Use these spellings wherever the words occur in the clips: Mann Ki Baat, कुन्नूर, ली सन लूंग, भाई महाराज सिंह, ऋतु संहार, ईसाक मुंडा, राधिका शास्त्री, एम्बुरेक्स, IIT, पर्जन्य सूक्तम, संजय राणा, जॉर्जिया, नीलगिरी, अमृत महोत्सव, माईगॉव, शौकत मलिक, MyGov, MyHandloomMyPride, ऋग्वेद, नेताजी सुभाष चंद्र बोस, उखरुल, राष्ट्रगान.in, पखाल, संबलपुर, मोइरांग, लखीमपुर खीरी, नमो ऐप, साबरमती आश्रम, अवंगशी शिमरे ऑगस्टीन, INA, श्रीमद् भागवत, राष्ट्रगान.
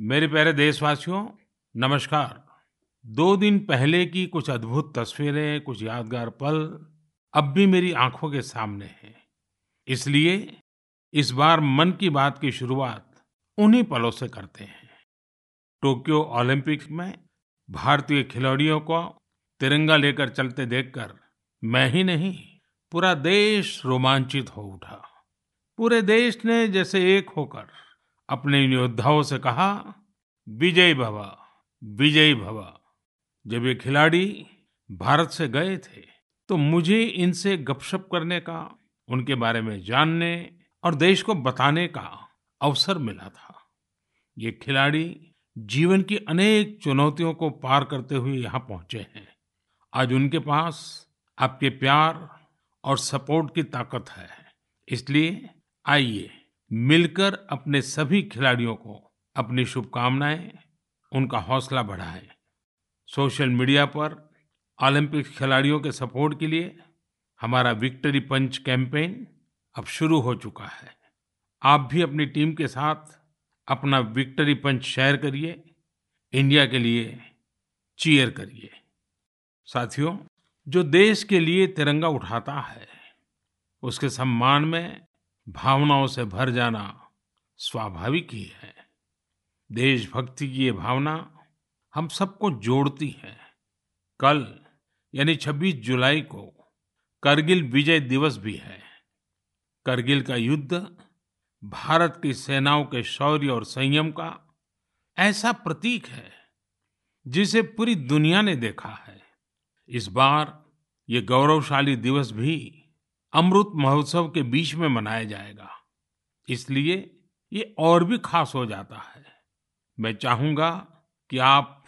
मेरे प्यारे देशवासियों, नमस्कार। 2 दिन पहले की कुछ अद्भुत तस्वीरें, कुछ यादगार पल अब भी मेरी आंखों के सामने हैं। इसलिए इस बार मन की बात की शुरुआत उन्हीं पलों से करते हैं। टोक्यो ओलंपिक में भारतीय खिलाड़ियों को तिरंगा लेकर चलते देखकर मैं ही नहीं, पूरा देश रोमांचित हो उठा। पूरे देश ने जैसे एक होकर अपने इन योद्धाओं से कहा, विजय भव, विजय भव। जब ये खिलाड़ी भारत से गए थे तो मुझे इनसे गपशप करने का, उनके बारे में जानने और देश को बताने का अवसर मिला था। ये खिलाड़ी जीवन की अनेक चुनौतियों को पार करते हुए यहाँ पहुंचे हैं। आज उनके पास आपके प्यार और सपोर्ट की ताकत है। इसलिए आइए मिलकर अपने सभी खिलाड़ियों को अपनी शुभकामनाएं, उनका हौसला बढ़ाएं। सोशल मीडिया पर ओलंपिक खिलाड़ियों के सपोर्ट के लिए हमारा विक्ट्री पंच कैंपेन अब शुरू हो चुका है। आप भी अपनी टीम के साथ अपना विक्ट्री पंच शेयर करिए, इंडिया के लिए चीयर करिए। साथियों, जो देश के लिए तिरंगा उठाता है उसके सम्मान में भावनाओं से भर जाना स्वाभाविक ही है। देशभक्ति की ये भावना हम सबको जोड़ती है। कल यानी 26 जुलाई को करगिल विजय दिवस भी है। करगिल का युद्ध भारत की सेनाओं के शौर्य और संयम का ऐसा प्रतीक है जिसे पूरी दुनिया ने देखा है। इस बार ये गौरवशाली दिवस भी अमृत महोत्सव के बीच में मनाया जाएगा, इसलिए ये और भी खास हो जाता है। मैं चाहूंगा कि आप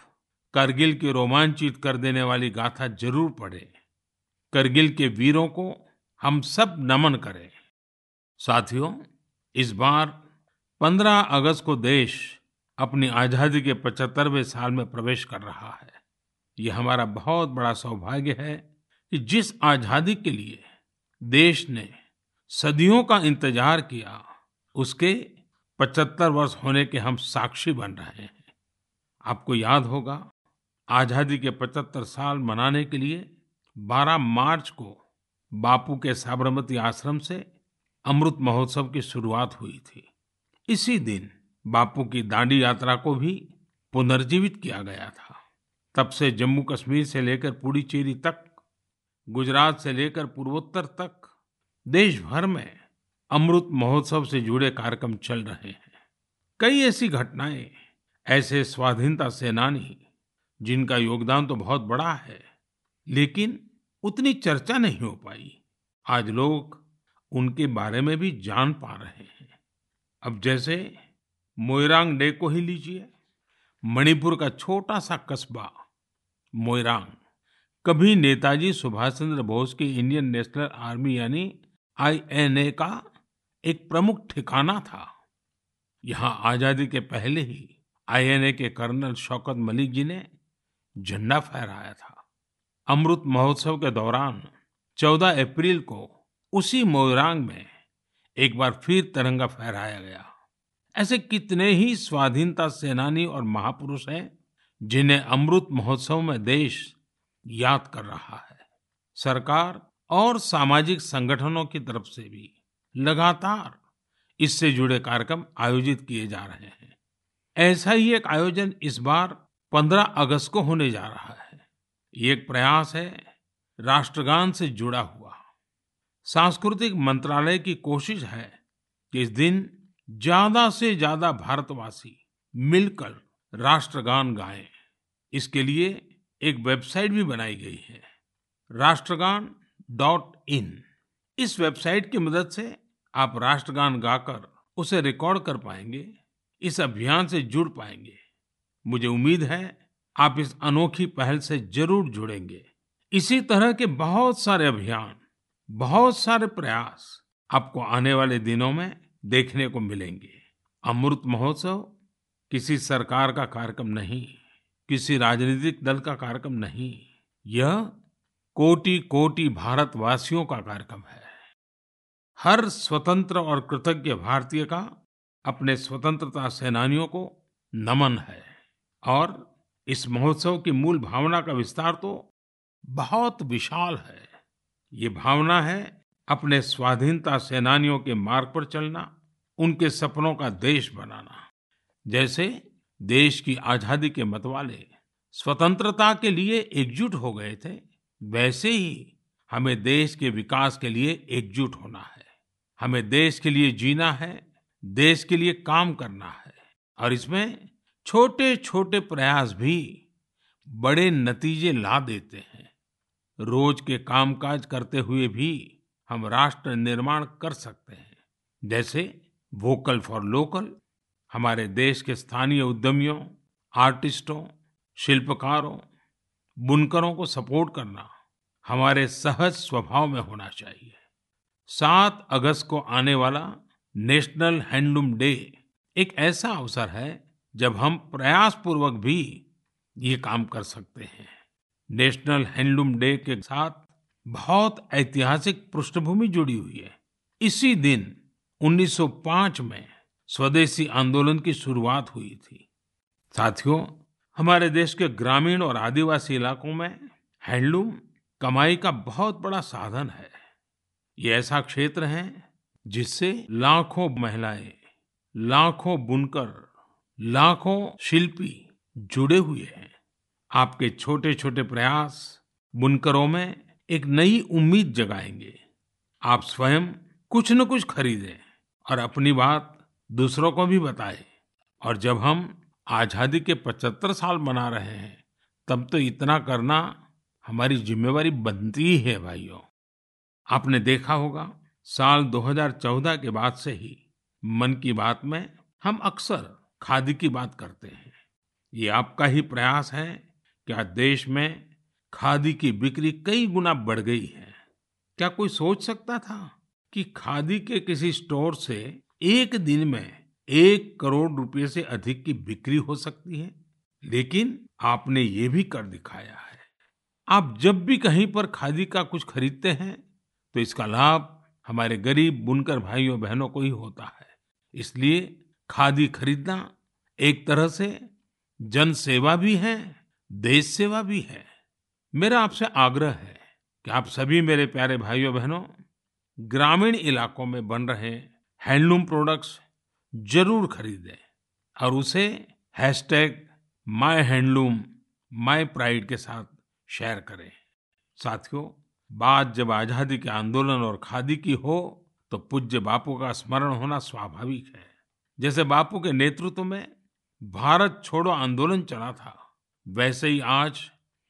करगिल की रोमांचित कर देने वाली गाथा जरूर पढ़ें। करगिल के वीरों को हम सब नमन करें। साथियों, इस बार 15 अगस्त को देश अपनी आज़ादी के 75वें साल में प्रवेश कर रहा है। ये हमारा बहुत बड़ा सौभाग्य है कि जिस आज़ादी के लिए देश ने सदियों का इंतजार किया, उसके 75 वर्ष होने के हम साक्षी बन रहे हैं। आपको याद होगा, आज़ादी के 75 साल मनाने के लिए 12 मार्च को बापू के साबरमती आश्रम से अमृत महोत्सव की शुरुआत हुई थी। इसी दिन बापू की दांडी यात्रा को भी पुनर्जीवित किया गया था। तब से जम्मू कश्मीर से लेकर पुडुचेरी तक, गुजरात से लेकर पूर्वोत्तर तक देश भर में अमृत महोत्सव से जुड़े कार्यक्रम चल रहे हैं। कई ऐसी घटनाएं, ऐसे स्वाधीनता सेनानी जिनका योगदान तो बहुत बड़ा है, लेकिन उतनी चर्चा नहीं हो पाई। आज लोग उनके बारे में भी जान पा रहे हैं। अब जैसे मोइरांग डे को ही लीजिए। मणिपुर का छोटा सा कस्बा मोइरांग कभी नेताजी सुभाष चंद्र बोस की इंडियन नेशनल आर्मी यानी INA का एक प्रमुख ठिकाना था। यहाँ आजादी के पहले ही INA के कर्नल शौकत मलिक जी ने झंडा फहराया था। अमृत महोत्सव के दौरान 14 अप्रैल को उसी मोइरांग में एक बार फिर तिरंगा फहराया गया। ऐसे कितने ही स्वाधीनता सेनानी और महापुरुष हैं जिन्हें अमृत महोत्सव में देश याद कर रहा है। सरकार और सामाजिक संगठनों की तरफ से भी लगातार इससे जुड़े कार्यक्रम आयोजित किए जा रहे हैं। ऐसा ही एक आयोजन इस बार 15 अगस्त को होने जा रहा है। ये एक प्रयास है राष्ट्रगान से जुड़ा हुआ। सांस्कृतिक मंत्रालय की कोशिश है कि इस दिन ज्यादा से ज्यादा भारतवासी मिलकर राष्ट्रगान गाएं। इसके लिए एक वेबसाइट भी बनाई गई है, राष्ट्रगान.in। इस वेबसाइट की मदद से आप राष्ट्रगान गाकर उसे रिकॉर्ड कर पाएंगे, इस अभियान से जुड़ पाएंगे। मुझे उम्मीद है आप इस अनोखी पहल से जरूर जुड़ेंगे। इसी तरह के बहुत सारे अभियान, बहुत सारे प्रयास आपको आने वाले दिनों में देखने को मिलेंगे। अमृत महोत्सव किसी सरकार का कार्यक्रम नहीं, किसी राजनीतिक दल का कार्यक्रम नहीं, यह कोटि कोटि भारतवासियों का कार्यक्रम है। हर स्वतंत्र और कृतज्ञ भारतीय का अपने स्वतंत्रता सेनानियों को नमन है। और इस महोत्सव की मूल भावना का विस्तार तो बहुत विशाल है। ये भावना है अपने स्वाधीनता सेनानियों के मार्ग पर चलना, उनके सपनों का देश बनाना। जैसे देश की आजादी के मतवाले स्वतंत्रता के लिए एकजुट हो गए थे, वैसे ही हमें देश के विकास के लिए एकजुट होना है। हमें देश के लिए जीना है, देश के लिए काम करना है। और इसमें छोटे छोटे प्रयास भी बड़े नतीजे ला देते हैं। रोज के कामकाज करते हुए भी हम राष्ट्र निर्माण कर सकते हैं। जैसे वोकल फॉर लोकल हमारे देश के स्थानीय उद्यमियों, आर्टिस्टों, शिल्पकारों, बुनकरों को सपोर्ट करना हमारे सहज स्वभाव में होना चाहिए। 7 अगस्त को आने वाला नेशनल हैंडलूम डे एक ऐसा अवसर है जब हम प्रयासपूर्वक भी ये काम कर सकते हैं। नेशनल हैंडलूम डे के साथ बहुत ऐतिहासिक पृष्ठभूमि जुड़ी हुई है। इसी दिन 1905 में स्वदेशी आंदोलन की शुरुआत हुई थी। साथियों, हमारे देश के ग्रामीण और आदिवासी इलाकों में हैंडलूम कमाई का बहुत बड़ा साधन है। ये ऐसा क्षेत्र है जिससे लाखों महिलाएं, लाखों बुनकर, लाखों शिल्पी जुड़े हुए हैं। आपके छोटे छोटे प्रयास बुनकरों में एक नई उम्मीद जगाएंगे। आप स्वयं कुछ न कुछ खरीदें और अपनी बात दूसरों को भी बताएं। और जब हम आज़ादी के 75 साल मना रहे हैं, तब तो इतना करना हमारी जिम्मेवारी बनती ही है। भाइयों, आपने देखा होगा साल 2014 के बाद से ही मन की बात में हम अक्सर खादी की बात करते हैं। ये आपका ही प्रयास है कि आज देश में खादी की बिक्री कई गुना बढ़ गई है। क्या कोई सोच सकता था कि खादी के किसी स्टोर से एक दिन में 1 करोड़ रुपए से अधिक की बिक्री हो सकती है? लेकिन आपने ये भी कर दिखाया है। आप जब भी कहीं पर खादी का कुछ खरीदते हैं तो इसका लाभ हमारे गरीब बुनकर भाइयों बहनों को ही होता है। इसलिए खादी खरीदना एक तरह से जन सेवा भी है, देश सेवा भी है। मेरा आपसे आग्रह है कि आप सभी मेरे प्यारे भाइयों बहनों ग्रामीण इलाकों में बन रहे हैंडलूम प्रोडक्ट्स जरूर खरीदें और उसे #MyHandloomMyPride के साथ शेयर करें। साथियों, बात जब आजादी के आंदोलन और खादी की हो तो पूज्य बापू का स्मरण होना स्वाभाविक है। जैसे बापू के नेतृत्व में भारत छोड़ो आंदोलन चला था, वैसे ही आज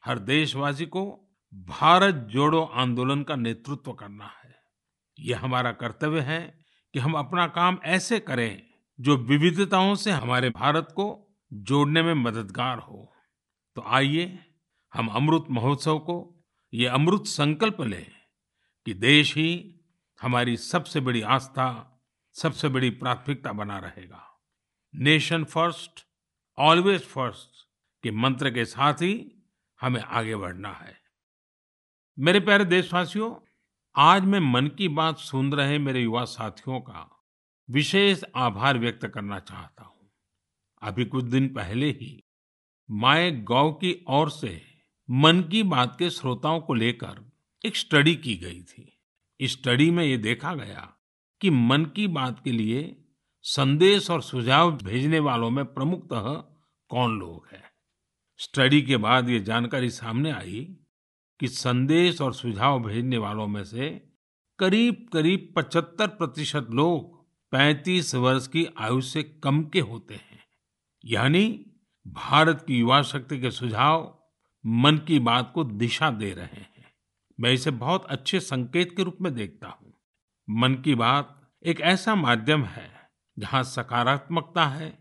हर देशवासी को भारत जोड़ो आंदोलन का नेतृत्व करना है। यह हमारा कर्तव्य है कि हम अपना काम ऐसे करें जो विविधताओं से हमारे भारत को जोड़ने में मददगार हो। तो आइए हम अमृत महोत्सव को ये अमृत संकल्प लें कि देश ही हमारी सबसे बड़ी आस्था, सबसे बड़ी प्राथमिकता बना रहेगा। नेशन फर्स्ट, ऑलवेज फर्स्ट के मंत्र के साथ ही हमें आगे बढ़ना है। मेरे प्यारे देशवासियों, आज मैं मन की बात सुन रहे मेरे युवा साथियों का विशेष आभार व्यक्त करना चाहता हूँ। अभी कुछ दिन पहले ही MyGov की ओर से मन की बात के श्रोताओं को लेकर एक स्टडी की गई थी। इस स्टडी में ये देखा गया कि मन की बात के लिए संदेश और सुझाव भेजने वालों में प्रमुखतः कौन लोग हैं। स्टडी के बाद ये जानकारी सामने आई कि संदेश और सुझाव भेजने वालों में से करीब 75% लोग 35 वर्ष की आयु से कम के होते हैं। यानी भारत की युवा शक्ति के सुझाव मन की बात को दिशा दे रहे हैं। मैं इसे बहुत अच्छे संकेत के रूप में देखता हूँ। मन की बात एक ऐसा माध्यम है जहाँ सकारात्मकता है,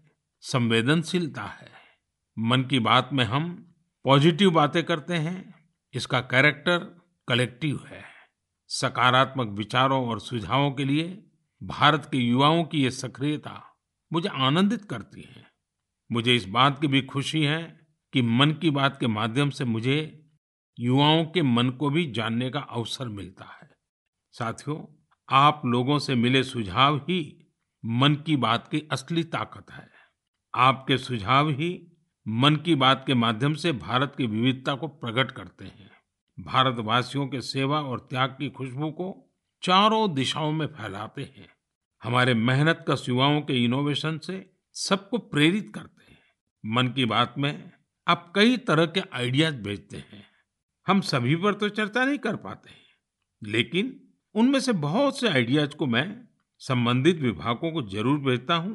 संवेदनशीलता है। मन की बात में हम पॉजिटिव बातें करते हैं। इसका कैरेक्टर कलेक्टिव है। सकारात्मक विचारों और सुझावों के लिए भारत के युवाओं की ये सक्रियता मुझे आनंदित करती है। मुझे इस बात की भी खुशी है कि मन की बात के माध्यम से मुझे युवाओं के मन को भी जानने का अवसर मिलता है। साथियों, आप लोगों से मिले सुझाव ही मन की बात की असली ताकत है। आपके सुझाव ही मन की बात के माध्यम से भारत की विविधता को प्रकट करते हैं। भारतवासियों के सेवा और त्याग की खुशबू को चारों दिशाओं में फैलाते हैं। हमारे मेहनत कश युवाओं के इनोवेशन से सबको प्रेरित करते हैं। मन की बात में आप कई तरह के आइडियाज भेजते हैं। हम सभी पर तो चर्चा नहीं कर पाते हैं, लेकिन उनमें से बहुत से आइडियाज को मैं संबंधित विभागों को जरूर भेजता हूं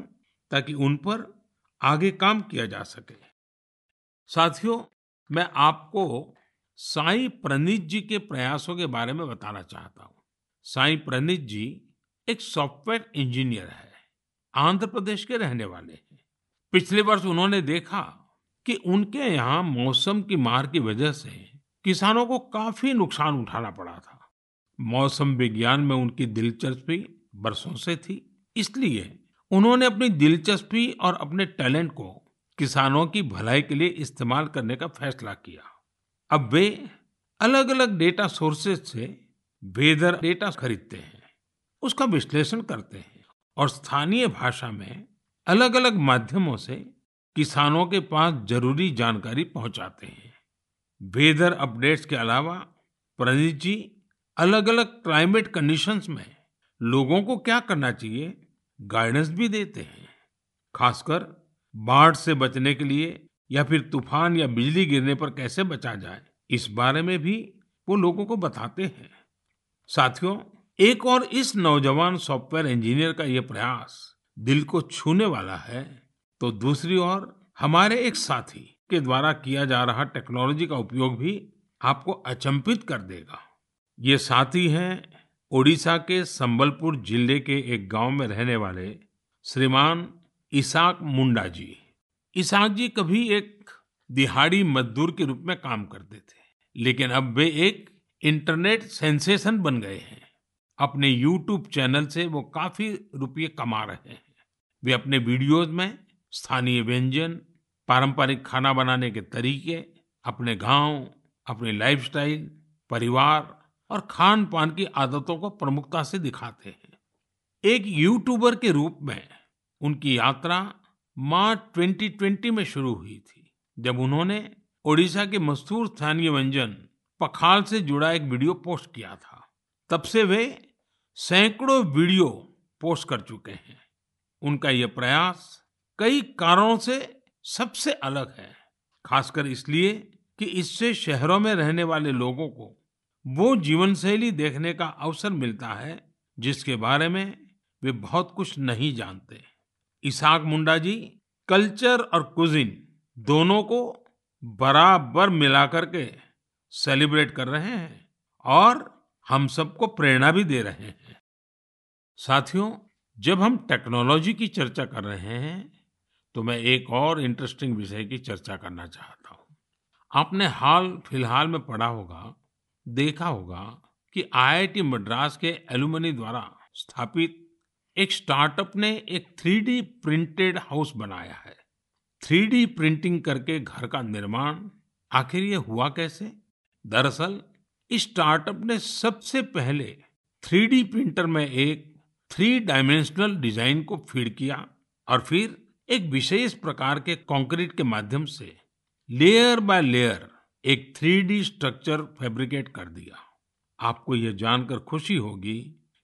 ताकि उन पर आगे काम किया जा सके। साथियों, मैं आपको साई प्रणीत जी के प्रयासों के बारे में बताना चाहता हूं। साई प्रणीत जी एक सॉफ्टवेयर इंजीनियर है, आंध्र प्रदेश के रहने वाले हैं। पिछले वर्ष उन्होंने देखा कि उनके यहाँ मौसम की मार की वजह से किसानों को काफी नुकसान उठाना पड़ा था। मौसम विज्ञान में उनकी दिलचस्पी बरसों से थी, इसलिए उन्होंने अपनी दिलचस्पी और अपने टैलेंट को किसानों की भलाई के लिए इस्तेमाल करने का फैसला किया। अब वे अलग अलग डेटा सोर्सेज से वेदर डेटा खरीदते हैं, उसका विश्लेषण करते हैं और स्थानीय भाषा में अलग अलग माध्यमों से किसानों के पास जरूरी जानकारी पहुंचाते हैं। वेदर अपडेट्स के अलावा प्रणीत जी अलग अलग क्लाइमेट कंडीशंस में लोगों को क्या करना चाहिए गाइडेंस भी देते हैं। खासकर बाढ़ से बचने के लिए या फिर तूफान या बिजली गिरने पर कैसे बचा जाए, इस बारे में भी वो लोगों को बताते हैं। साथियों, एक और इस नौजवान सॉफ्टवेयर इंजीनियर का ये प्रयास दिल को छूने वाला है, तो दूसरी ओर हमारे एक साथी के द्वारा किया जा रहा टेक्नोलॉजी का उपयोग भी आपको अचंभित कर देगा। ये साथी हैं ओडिशा के संबलपुर जिले के एक गांव में रहने वाले श्रीमान ईसाक मुंडा जी। ईसाक जी कभी एक दिहाड़ी मजदूर के रूप में काम करते थे, लेकिन अब वे एक इंटरनेट सेंसेशन बन गए हैं। अपने यूट्यूब चैनल से वो काफी रुपये कमा रहे हैं। वे अपने वीडियोज में स्थानीय व्यंजन, पारंपरिक खाना बनाने के तरीके, अपने गांव, अपने लाइफस्टाइल, परिवार और खान पान की आदतों को प्रमुखता से दिखाते हैं। एक यूट्यूबर के रूप में उनकी यात्रा मार्च 2020 में शुरू हुई थी, जब उन्होंने ओडिशा के मशहूर स्थानीय व्यंजन पखाल से जुड़ा एक वीडियो पोस्ट किया था। तब से वे सैकड़ों वीडियो पोस्ट कर चुके हैं। उनका ये प्रयास कई कारणों से सबसे अलग है, खासकर इसलिए कि इससे शहरों में रहने वाले लोगों को वो जीवन शैली देखने का अवसर मिलता है जिसके बारे में वे बहुत कुछ नहीं जानते। ईसाक मुंडा जी कल्चर और कुजिन दोनों को बराबर मिलाकर के सेलिब्रेट कर रहे हैं और हम सबको प्रेरणा भी दे रहे हैं। साथियों, जब हम टेक्नोलॉजी की चर्चा कर रहे हैं तो मैं एक और इंटरेस्टिंग विषय की चर्चा करना चाहता हूँ। आपने हाल फिलहाल में पढ़ा होगा, देखा होगा कि IIT मद्रास के एलुमनी द्वारा स्थापित एक स्टार्टअप ने एक 3D प्रिंटेड हाउस बनाया है। 3D प्रिंटिंग करके घर का निर्माण, आखिर ये हुआ कैसे? दरअसल इस स्टार्टअप ने सबसे पहले 3D प्रिंटर में एक 3 डायमेंशनल डिजाइन को फीड किया और फिर एक विशेष प्रकार के कंक्रीट के माध्यम से लेयर बाय लेयर एक 3D स्ट्रक्चर फैब्रिकेट कर दिया। आपको यह जानकर खुशी होगी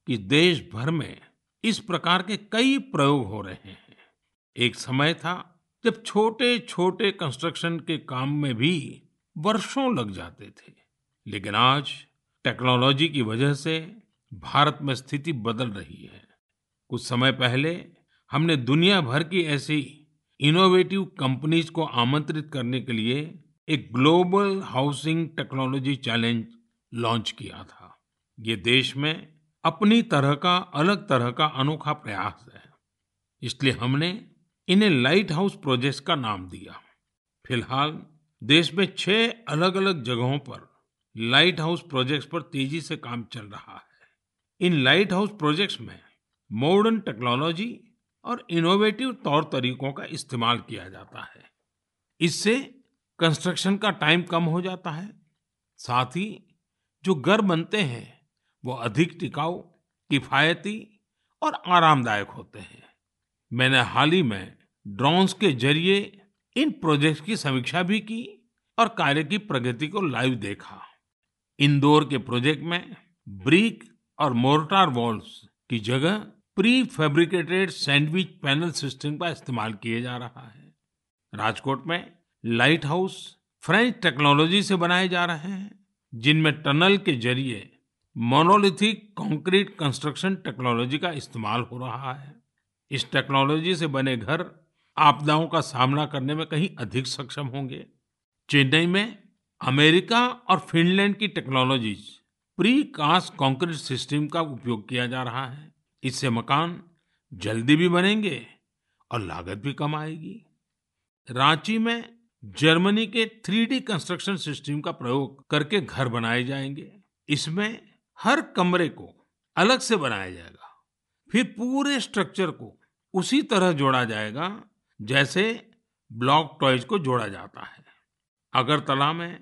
कि देश भर में इस प्रकार के कई प्रयोग हो रहे हैं। एक समय था जब छोटे छोटे कंस्ट्रक्शन के काम में भी वर्षों लग जाते थे, लेकिन आज टेक्नोलॉजी की वजह से भारत में स्थिति बदल रही है। कुछ समय पहले हमने दुनिया भर की ऐसी इनोवेटिव कंपनीज को आमंत्रित करने के लिए एक global housing technology challenge launch किया था। ये देश में अपनी तरह का, अलग तरह का अनोखा प्रयास है, इसलिए हमने इन्हें लाइट हाउस प्रोजेक्ट्स का नाम दिया। फिलहाल देश में 6 अलग अलग जगहों पर लाइट हाउस प्रोजेक्ट्स पर तेजी से काम चल रहा है। इन लाइट हाउस प्रोजेक्ट्स में मॉडर्न टेक्नोलॉजी और इनोवेटिव तौर तरीकों का इस्तेमाल किया जाता है। इससे कंस्ट्रक्शन का टाइम कम हो जाता है, साथ ही जो घर बनते हैं वो अधिक टिकाऊ, किफायती और आरामदायक होते हैं। मैंने हाल ही में ड्रोन्स के जरिए इन प्रोजेक्ट्स की समीक्षा भी की और कार्य की प्रगति को लाइव देखा। इंदौर के प्रोजेक्ट में ब्रिक और मोर्टार वॉल्स की जगह prefabricated sandwich panel system का इस्तेमाल किया जा रहा है। राजकोट में लाइट हाउस फ्रेंच टेक्नोलॉजी से बनाए जा रहे हैं, जिनमें टनल के जरिए मोनोलिथिक कंक्रीट कंस्ट्रक्शन टेक्नोलॉजी का इस्तेमाल हो रहा है। इस टेक्नोलॉजी से बने घर आपदाओं का सामना करने में कहीं अधिक सक्षम होंगे। चेन्नई में अमेरिका और फिनलैंड की technologies precast concrete system का उपयोग किया जा रहा है। इससे मकान जल्दी भी बनेंगे और लागत भी कम आएगी। रांची में जर्मनी के 3D कंस्ट्रक्शन सिस्टम का प्रयोग करके घर बनाए जाएंगे। इसमें हर कमरे को अलग से बनाया जाएगा, फिर पूरे स्ट्रक्चर को उसी तरह जोड़ा जाएगा जैसे ब्लॉक टॉयज को जोड़ा जाता है। अगरतला में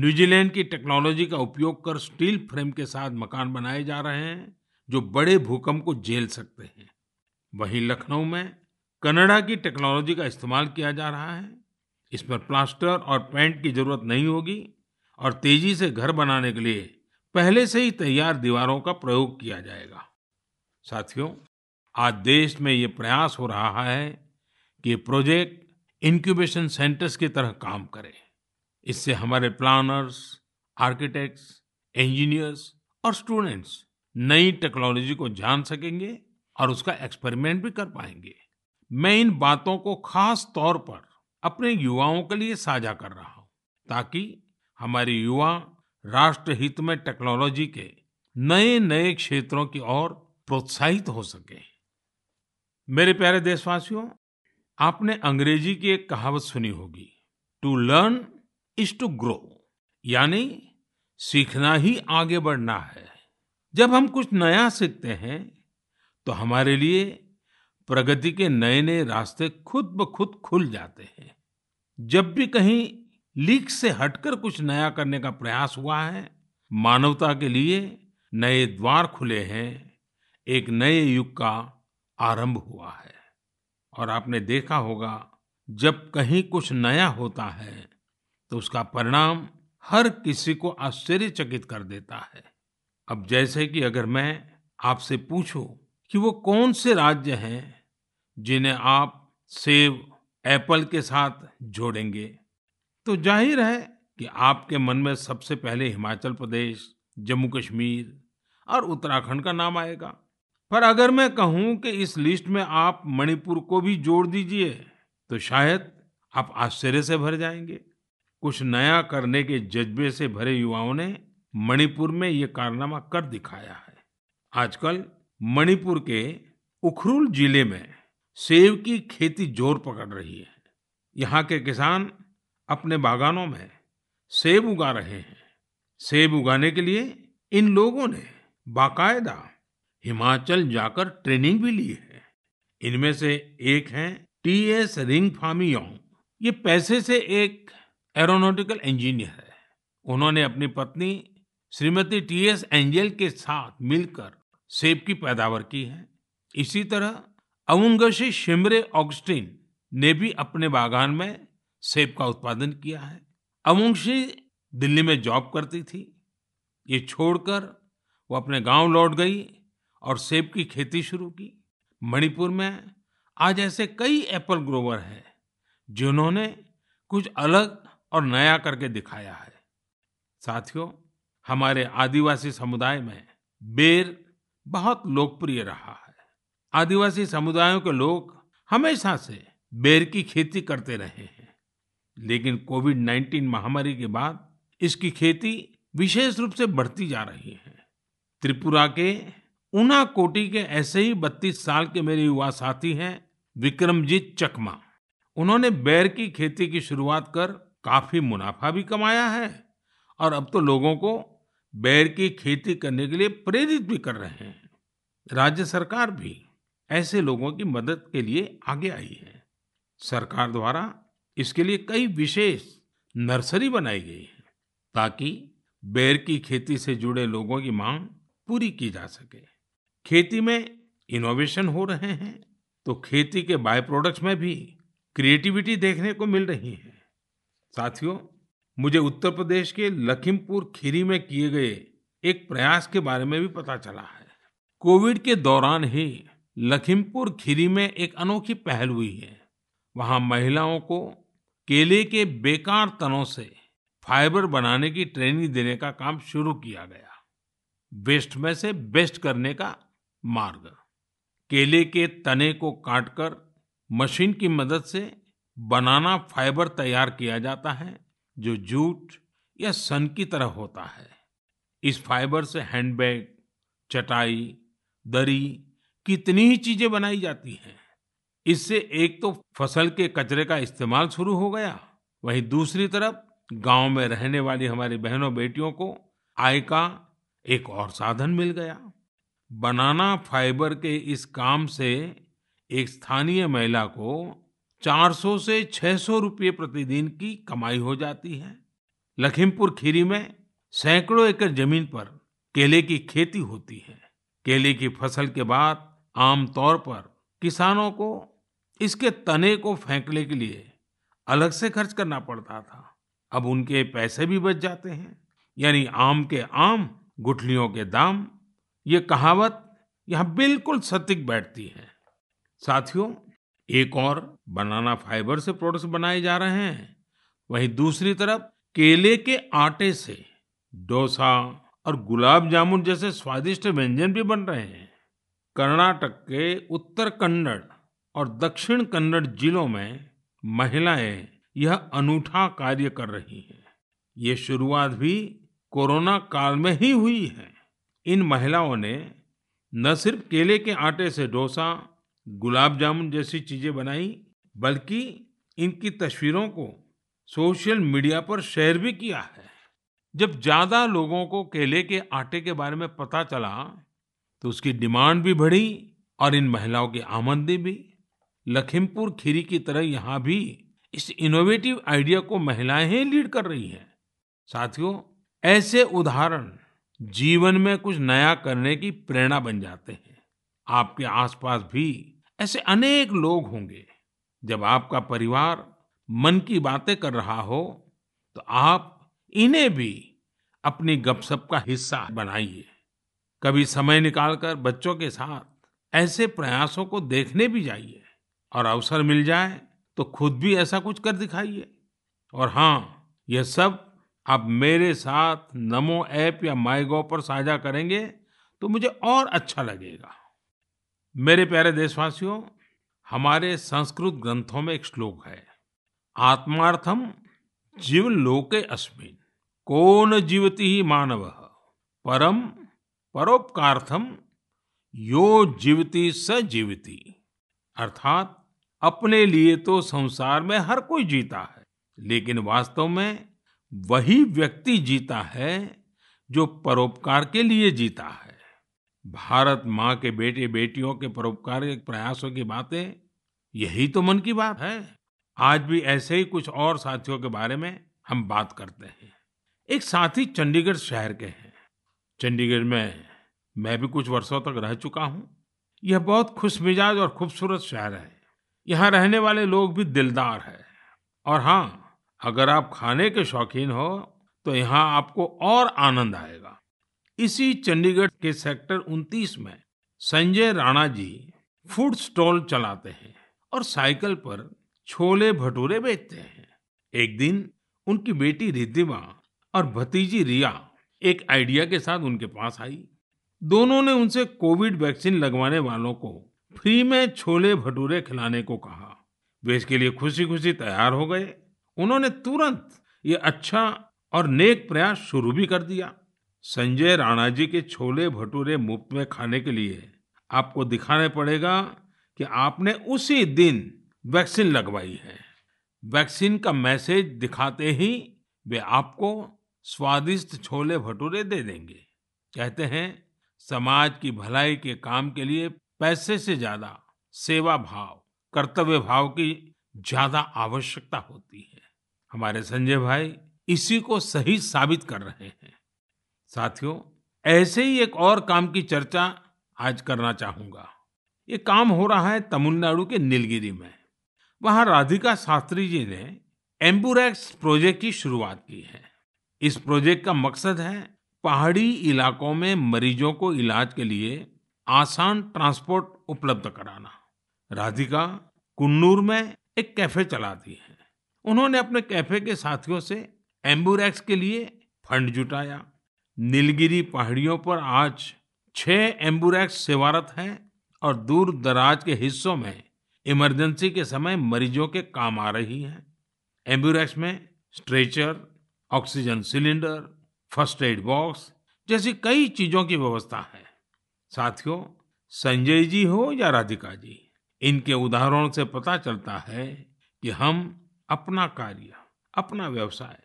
न्यूजीलैंड की टेक्नोलॉजी का उपयोग कर स्टील फ्रेम के साथ मकान बनाए जा रहे हैं, जो बड़े भूकंप को झेल सकते हैं। वहीं लखनऊ में कनाडा की टेक्नोलॉजी का इस्तेमाल किया जा रहा है। इस पर प्लास्टर और पेंट की जरूरत नहीं होगी और तेजी से घर बनाने के लिए पहले से ही तैयार दीवारों का प्रयोग किया जाएगा। साथियों, आज देश में ये प्रयास हो रहा है कि प्रोजेक्ट इंक्यूबेशन सेंटर्स की तरह काम करे। इससे हमारे प्लानर्स, आर्किटेक्ट्स, इंजीनियर्स और स्टूडेंट्स नई टेक्नोलॉजी को जान सकेंगे और उसका एक्सपेरिमेंट भी कर पाएंगे। मैं इन बातों को खास तौर पर अपने युवाओं के लिए साझा कर रहा हूं, ताकि हमारे युवा राष्ट्रहित में टेक्नोलॉजी के नए नए क्षेत्रों की ओर प्रोत्साहित हो सके। मेरे प्यारे देशवासियों, आपने अंग्रेजी की एक कहावत सुनी होगी, to learn is to grow, यानी सीखना ही आगे बढ़ना है। जब हम कुछ नया सीखते हैं तो हमारे लिए प्रगति के नए नए रास्ते खुद ब खुद खुल जाते हैं। जब भी कहीं लीक से हटकर कुछ नया करने का प्रयास हुआ है, मानवता के लिए नए द्वार खुले हैं, एक नए युग का आरंभ हुआ है। और आपने देखा होगा, जब कहीं कुछ नया होता है तो उसका परिणाम हर किसी को आश्चर्यचकित कर देता है। अब जैसे कि अगर मैं आपसे पूछूं कि वो कौन से राज्य हैं जिन्हें आप सेब, एप्पल के साथ जोड़ेंगे, तो जाहिर है कि आपके मन में सबसे पहले हिमाचल प्रदेश, जम्मू कश्मीर और उत्तराखंड का नाम आएगा। पर अगर मैं कहूं कि इस लिस्ट में आप मणिपुर को भी जोड़ दीजिए, तो शायद आप आश्चर्य से भर जाएंगे। कुछ नया करने के जज्बे से भरे युवाओं ने मणिपुर में ये कारनामा कर दिखाया है। आजकल मणिपुर के उखरुल जिले में सेब की खेती जोर पकड़ रही है। यहाँ के किसान अपने बागानों में सेब उगा रहे हैं। सेब उगाने के लिए इन लोगों ने बाकायदा हिमाचल जाकर ट्रेनिंग भी ली है। इनमें से एक हैं टीएस रिंगफामियोंग। ये पैसे से एक एरोनॉटिकल इंजीनियर है। उन्होंने अपनी पत्नी श्रीमती टीएस एंजेल के साथ मिलकर सेब की पैदावार की है। इसी तरह अवंगशी शिमरे ऑगस्टीन ने भी अपने बागान में सेब का उत्पादन किया है। अवंगशी दिल्ली में जॉब करती थी। ये छोड़कर वो अपने गांव लौट गई और सेब की खेती शुरू की। मणिपुर में आज ऐसे कई एप्पल ग्रोवर हैं जिन्होंने कुछ अलग और नया करके दिखाया है। साथियों, हमारे आदिवासी समुदाय में बेर बहुत लोकप्रिय रहा है। आदिवासी समुदायों के लोग हमेशा से बेर की खेती करते रहे हैं, लेकिन कोविड-19 महामारी के बाद इसकी खेती विशेष रूप से बढ़ती जा रही है। त्रिपुरा के ऊनाकोटी के ऐसे ही 32 साल के मेरे युवा साथी हैं विक्रमजीत चकमा। उन्होंने बेर की खेती की शुरुआत कर काफी मुनाफा भी कमाया है और अब तो लोगों को बेर की खेती करने के लिए प्रेरित भी कर रहे हैं। राज्य सरकार भी ऐसे लोगों की मदद के लिए आगे आई है। सरकार द्वारा इसके लिए कई विशेष नर्सरी बनाई गई है, ताकि बेर की खेती से जुड़े लोगों की मांग पूरी की जा सके। खेती में इनोवेशन हो रहे हैं तो खेती के बाय प्रोडक्ट्स में भी क्रिएटिविटी देखने को मिल रही है। साथियों, मुझे उत्तर प्रदेश के लखीमपुर खीरी में किए गए एक प्रयास के बारे में भी पता चला है। कोविड के दौरान ही लखीमपुर खीरी में एक अनोखी पहल हुई है। वहां महिलाओं को केले के बेकार तनों से फाइबर बनाने की ट्रेनिंग देने का काम शुरू किया गया। वेस्ट में से बेस्ट करने का मार्ग, केले के तने को काटकर मशीन की मदद से बनाना फाइबर तैयार किया जाता है, जो जूट या सन की तरह होता है। इस फाइबर से हैंडबैग, चटाई, दरी, कितनी ही चीजें बनाई जाती हैं। इससे एक तो फसल के कचरे का इस्तेमाल शुरू हो गया, वहीं दूसरी तरफ गांव में रहने वाली हमारी बहनों बेटियों को आय का एक और साधन मिल गया। बनाना फाइबर के इस काम से एक स्थानीय महिला को 400 से 600 रुपये प्रतिदिन की कमाई हो जाती है। लखीमपुर खीरी में सैकड़ों एकड़ जमीन पर केले की खेती होती है। केले की फसल के बाद आमतौर पर किसानों को इसके तने को फेंकने के लिए अलग से खर्च करना पड़ता था। अब उनके पैसे भी बच जाते हैं, यानी आम के आम, गुठलियों के दाम। ये कहावत यहाँ बिल्कुल सटीक बैठती है। साथियों, एक और बनाना फाइबर से प्रोडक्ट्स बनाए जा रहे हैं, वहीं दूसरी तरफ केले के आटे से डोसा और गुलाब जामुन जैसे स्वादिष्ट व्यंजन भी बन रहे हैं। कर्नाटक के उत्तर कन्नड़ और दक्षिण कन्नड़ जिलों में महिलाएं यह अनूठा कार्य कर रही हैं। ये शुरुआत भी कोरोना काल में ही हुई है। इन महिलाओं ने न सिर्फ केले के आटे से डोसा, गुलाब जामुन जैसी चीजें बनाई, बल्कि इनकी तस्वीरों को सोशल मीडिया पर शेयर भी किया है। जब ज्यादा लोगों को केले के आटे के बारे में पता चला तो उसकी डिमांड भी बढ़ी और इन महिलाओं की आमदनी भी। लखीमपुर खीरी की तरह यहाँ भी इस इनोवेटिव आइडिया को महिलाएं ही लीड कर रही हैं। साथियों, ऐसे उदाहरण जीवन में कुछ नया करने की प्रेरणा बन जाते हैं। आपके आसपास भी ऐसे अनेक लोग होंगे। जब आपका परिवार मन की बातें कर रहा हो तो आप इन्हें भी अपनी गपशप का हिस्सा बनाइए। कभी समय निकालकर बच्चों के साथ ऐसे प्रयासों को देखने भी जाइए और अवसर मिल जाए तो खुद भी ऐसा कुछ कर दिखाइए। और हाँ, यह सब आप मेरे साथ नमो ऐप या माईगॉव पर साझा करेंगे तो मुझे और अच्छा लगेगा। मेरे प्यारे देशवासियों, हमारे संस्कृत ग्रंथों में एक श्लोक है, आत्मार्थम जीव लोके अस्मिन् कोन जीवति ही मानवः परम परोपकार्थम यो जीवति स जीवति। अर्थात अपने लिए तो संसार में हर कोई जीता है, लेकिन वास्तव में वही व्यक्ति जीता है जो परोपकार के लिए जीता है। भारत माँ के बेटे बेटियों के परोपकार के प्रयासों की बातें, यही तो मन की बात है। आज भी ऐसे ही कुछ और साथियों के बारे में हम बात करते हैं। एक साथी चंडीगढ़ शहर के हैं। चंडीगढ़ में मैं भी कुछ वर्षों तक रह चुका हूँ। यह बहुत खुशमिजाज और खूबसूरत शहर है। यहाँ रहने वाले लोग भी दिलदार हैं। और हाँ, अगर आप खाने के शौकीन हो तो यहाँ आपको और आनंद आएगा। इसी चंडीगढ़ के सेक्टर 29 में संजय राणा जी फूड स्टॉल चलाते हैं और साइकिल पर छोले भटूरे बेचते हैं। एक दिन उनकी बेटी रिद्धिमा और भतीजी रिया एक आइडिया के साथ उनके पास आई। दोनों ने उनसे कोविड वैक्सीन लगवाने वालों को फ्री में छोले भटूरे खिलाने को कहा। वे इसके लिए खुशी खुशी तैयार हो गए। उन्होंने तुरंत ये अच्छा और नेक प्रयास शुरू भी कर दिया। संजय राणा जी के छोले भटूरे मुफ्त में खाने के लिए आपको दिखाना पड़ेगा कि आपने उसी दिन वैक्सीन लगवाई है। वैक्सीन का मैसेज दिखाते ही वे आपको स्वादिष्ट छोले भटूरे दे देंगे। कहते हैं, समाज की भलाई के काम के लिए पैसे से ज्यादा सेवा भाव, कर्तव्य भाव की ज्यादा आवश्यकता होती है। हमारे संजय भाई इसी को सही साबित कर रहे हैं। साथियों, ऐसे ही एक और काम की चर्चा आज करना चाहूंगा। ये काम हो रहा है तमिलनाडु के नीलगिरी में। वहाँ राधिका शास्त्री जी ने एम्बुरेक्स प्रोजेक्ट की शुरुआत की है। इस प्रोजेक्ट का मकसद है पहाड़ी इलाकों में मरीजों को इलाज के लिए आसान ट्रांसपोर्ट उपलब्ध कराना। राधिका कुन्नूर में एक कैफे चलाती हैं। उन्होंने अपने कैफे के साथियों से एम्बुरेक्स के लिए फंड जुटाया। नीलगिरी पहाड़ियों पर आज 6 एम्बुरेक्स सेवारत हैं और दूर दराज के हिस्सों में इमरजेंसी के समय मरीजों के काम आ रही हैं। एम्बुरेक्स में stretcher, oxygen cylinder, first aid box जैसी कई चीजों की व्यवस्था है। साथियों, संजय जी हो या राधिका जी, इनके उदाहरणों से पता चलता है कि हम अपना कार्य, अपना व्यवसाय,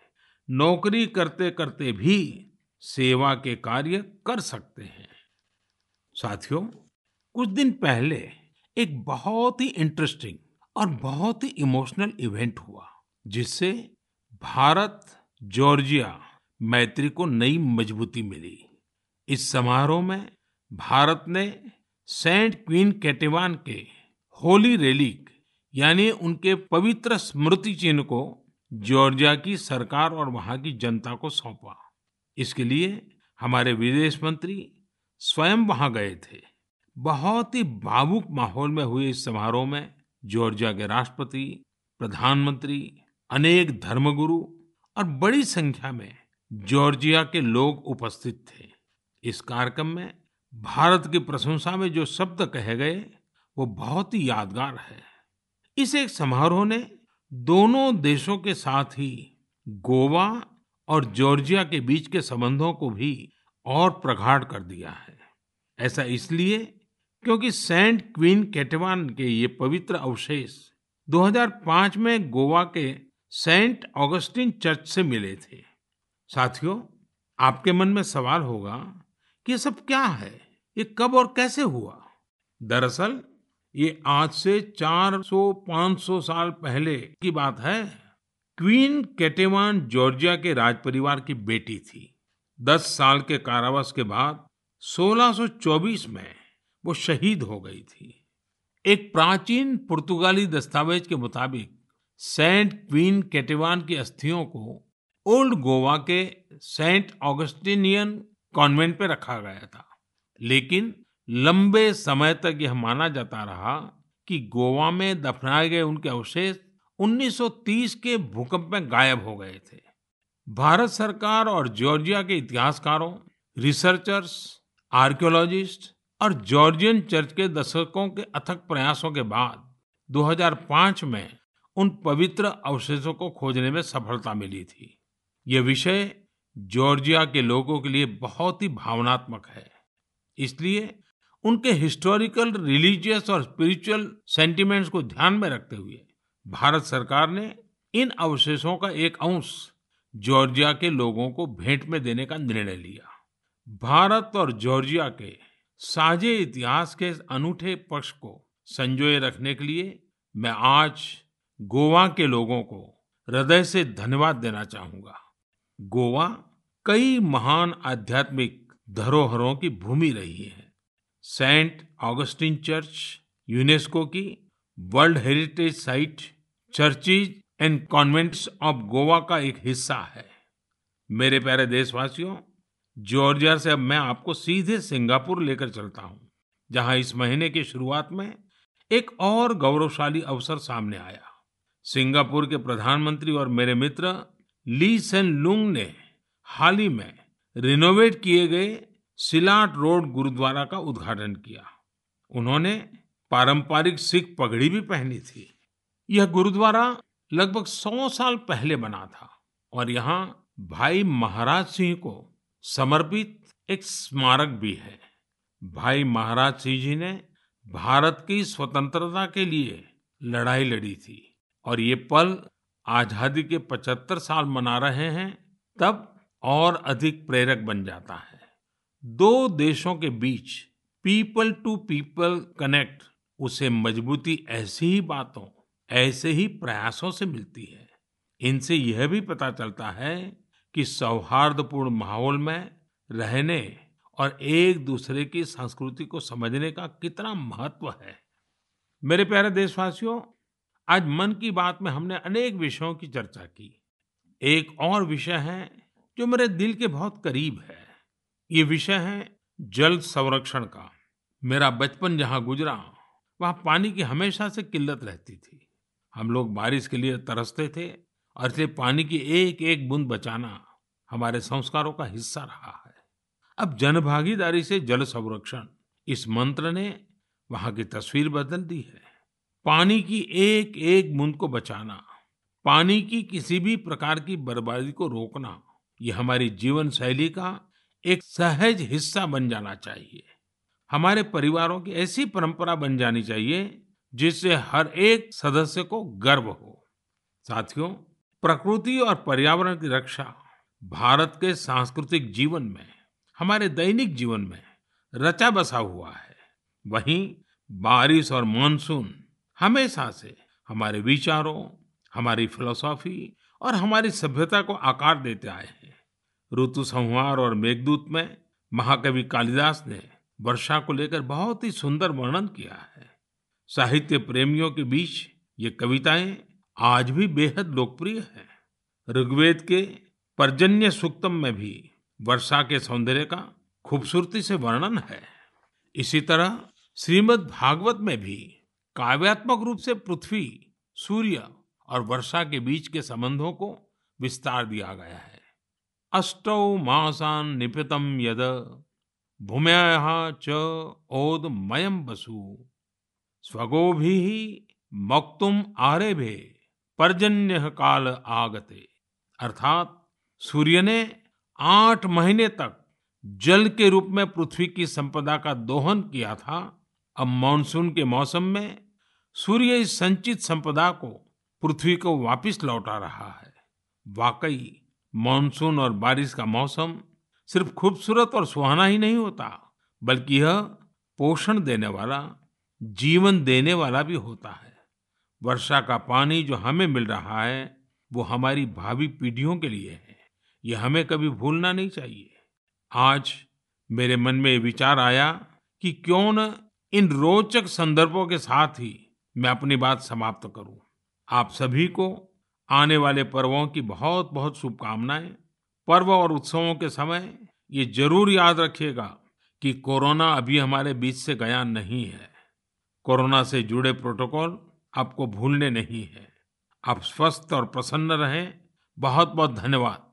नौकरी करते करते भी सेवा के कार्य कर सकते हैं। साथियों, कुछ दिन पहले एक बहुत ही इंटरेस्टिंग और बहुत ही इमोशनल इवेंट हुआ, जिससे भारत जॉर्जिया मैत्री को नई मजबूती मिली। इस समारोह में भारत ने सेंट क्वीन कैटिवान के होली रेलिक यानी उनके पवित्र स्मृति चिन्ह को जॉर्जिया की सरकार और वहां की जनता को सौंपा। इसके लिए हमारे विदेश मंत्री स्वयं वहां गए थे। बहुत ही भावुक माहौल में हुए इस समारोह में जॉर्जिया के राष्ट्रपति, प्रधानमंत्री, अनेक धर्मगुरु और बड़ी संख्या में जॉर्जिया के लोग उपस्थित थे। इस कार्यक्रम में भारत की प्रशंसा में जो शब्द कहे गए वो बहुत ही यादगार है। इस एक समारोह ने दोनों देशों के साथ ही गोवा और जॉर्जिया के बीच के संबंधों को भी और प्रगाढ़ कर दिया है। ऐसा इसलिए क्योंकि सेंट क्वीन कैटिवान के ये पवित्र अवशेष 2005 में गोवा के सेंट ऑगस्टिन चर्च से मिले थे। साथियों, आपके मन में सवाल होगा कि ये सब क्या है, ये कब और कैसे हुआ। दरअसल ये आज से 400-500 साल पहले की बात है। क्वीन कैटिवान जॉर्जिया के राजपरिवार की बेटी थी। 10 साल के कारावास के बाद 1624 में वो शहीद हो गई थी। एक प्राचीन पुर्तगाली दस्तावेज के मुताबिक सेंट क्वीन कैटिवान की अस्थियों को ओल्ड गोवा के सेंट ऑगस्टिनियन कॉन्वेंट पे रखा गया था, लेकिन लंबे समय तक यह माना जाता रहा कि गोवा में दफनाए गए उनके अवशेष 1930 के भूकंप में गायब हो गए थे। भारत सरकार और जॉर्जिया के इतिहासकारों, रिसर्चर्स, आर्कियोलॉजिस्ट और जॉर्जियन चर्च के दशकों के अथक प्रयासों के बाद 2005 में उन पवित्र अवशेषों को खोजने में सफलता मिली थी। यह विषय जॉर्जिया के लोगों के लिए बहुत ही भावनात्मक है, इसलिए उनके हिस्टोरिकल, रिलीजियस और स्पिरिचुअल सेंटिमेंट्स को ध्यान में रखते हुए भारत सरकार ने इन अवशेषों का एक अंश जॉर्जिया के लोगों को भेंट में देने का निर्णय लिया। भारत और जॉर्जिया के साझे इतिहास के इस अनूठे पक्ष को संजोए रखने के लिए मैं आज गोवा के लोगों को हृदय से धन्यवाद देना चाहूंगा। गोवा कई महान आध्यात्मिक धरोहरों की भूमि रही है। सेंट ऑगस्टिन चर्च यूनेस्को की world heritage site churches and convents of Goa का एक हिस्सा है। मेरे प्यारे देशवासियों, जॉर्जिया से अब मैं आपको सीधे सिंगापुर लेकर चलता हूँ, जहाँ इस महीने की शुरुआत में एक और गौरवशाली अवसर सामने आया। सिंगापुर के प्रधानमंत्री और मेरे मित्र ली सन लूंग ने हाल ही में रिनोवेट किए गए सिलाट रोड गुरुद्वारा का उद्घाटन किया। उन्होंने पारंपरिक सिख पगड़ी भी पहनी थी। यह गुरुद्वारा लगभग 100 साल पहले बना था और यहाँ भाई महाराज सिंह को समर्पित एक स्मारक भी है। भाई महाराज सिंह जी ने भारत की स्वतंत्रता के लिए लड़ाई लड़ी थी और ये पल आजादी के 75 साल मना रहे हैं तब और अधिक प्रेरक बन जाता है। दो देशों के बीच पीपल टू पीपल कनेक्ट, उसे मजबूती ऐसी ही बातों, ऐसे ही प्रयासों से मिलती है। इनसे यह भी पता चलता है कि सौहार्दपूर्ण माहौल में रहने और एक दूसरे की संस्कृति को समझने का कितना महत्व है। मेरे प्यारे देशवासियों, आज मन की बात में हमने अनेक विषयों की चर्चा की। एक और विषय है जो मेरे दिल के बहुत करीब है। ये विषय है जल संरक्षण का। मेरा बचपन जहाँ गुजरा वहाँ पानी की हमेशा से किल्लत रहती थी। हम लोग बारिश के लिए तरसते थे और इसलिए पानी की एक एक बूंद बचाना हमारे संस्कारों का हिस्सा रहा है। अब जनभागीदारी से जल संरक्षण, इस मंत्र ने वहां की तस्वीर बदल दी है। पानी की एक एक बूंद को बचाना, पानी की किसी भी प्रकार की बर्बादी को रोकना, ये हमारी जीवन शैली का एक सहज हिस्सा बन जाना चाहिए। हमारे परिवारों की ऐसी परंपरा बन जानी चाहिए जिससे हर एक सदस्य को गर्व हो। साथियों, प्रकृति और पर्यावरण की रक्षा भारत के सांस्कृतिक जीवन में, हमारे दैनिक जीवन में रचा बसा हुआ है। वहीं बारिश और मानसून हमेशा से हमारे विचारों, हमारी फिलॉसफी और हमारी सभ्यता को आकार देते आए हैं। ऋतु संहार और मेघदूत में महाकवि कालिदास ने वर्षा को लेकर बहुत ही सुंदर वर्णन किया है। साहित्य प्रेमियों के बीच ये कविताएं आज भी बेहद लोकप्रिय हैं। ऋग्वेद के पर्जन्य सूक्तम में भी वर्षा के सौंदर्य का खूबसूरती से वर्णन है। इसी तरह श्रीमद् भागवत में भी काव्यात्मक रूप से पृथ्वी, सूर्य और वर्षा के बीच के संबंधों को विस्तार दिया गया है। अष्टौ मासान निपतम यद भूम्याः च ओदमयम वसु स्वगोभिः मक्तुम आरेभे पर्जन्य काल आगते। अर्थात सूर्य ने 8 महीने तक जल के रूप में पृथ्वी की संपदा का दोहन किया था। अब मानसून के मौसम में सूर्य इस संचित संपदा को, पृथ्वी को वापस लौटा रहा है। वाकई मानसून और बारिश का मौसम सिर्फ खूबसूरत और सुहाना ही नहीं होता, बल्कि यह पोषण देने वाला, जीवन देने वाला भी होता है। वर्षा का पानी जो हमें मिल रहा है वो हमारी भावी पीढ़ियों के लिए है। यह हमें कभी भूलना नहीं चाहिए। आज मेरे मन में ये विचार आया कि क्यों न इन रोचक संदर्भों के साथ ही मैं अपनी बात समाप्त करूं। आप सभी को आने वाले पर्वों की बहुत बहुत शुभकामनाएं। पर्व और उत्सवों के समय ये जरूर याद रखिएगा कि कोरोना अभी हमारे बीच से गया नहीं है। कोरोना से जुड़े प्रोटोकॉल आपको भूलने नहीं है। आप स्वस्थ और प्रसन्न रहें। बहुत बहुत धन्यवाद।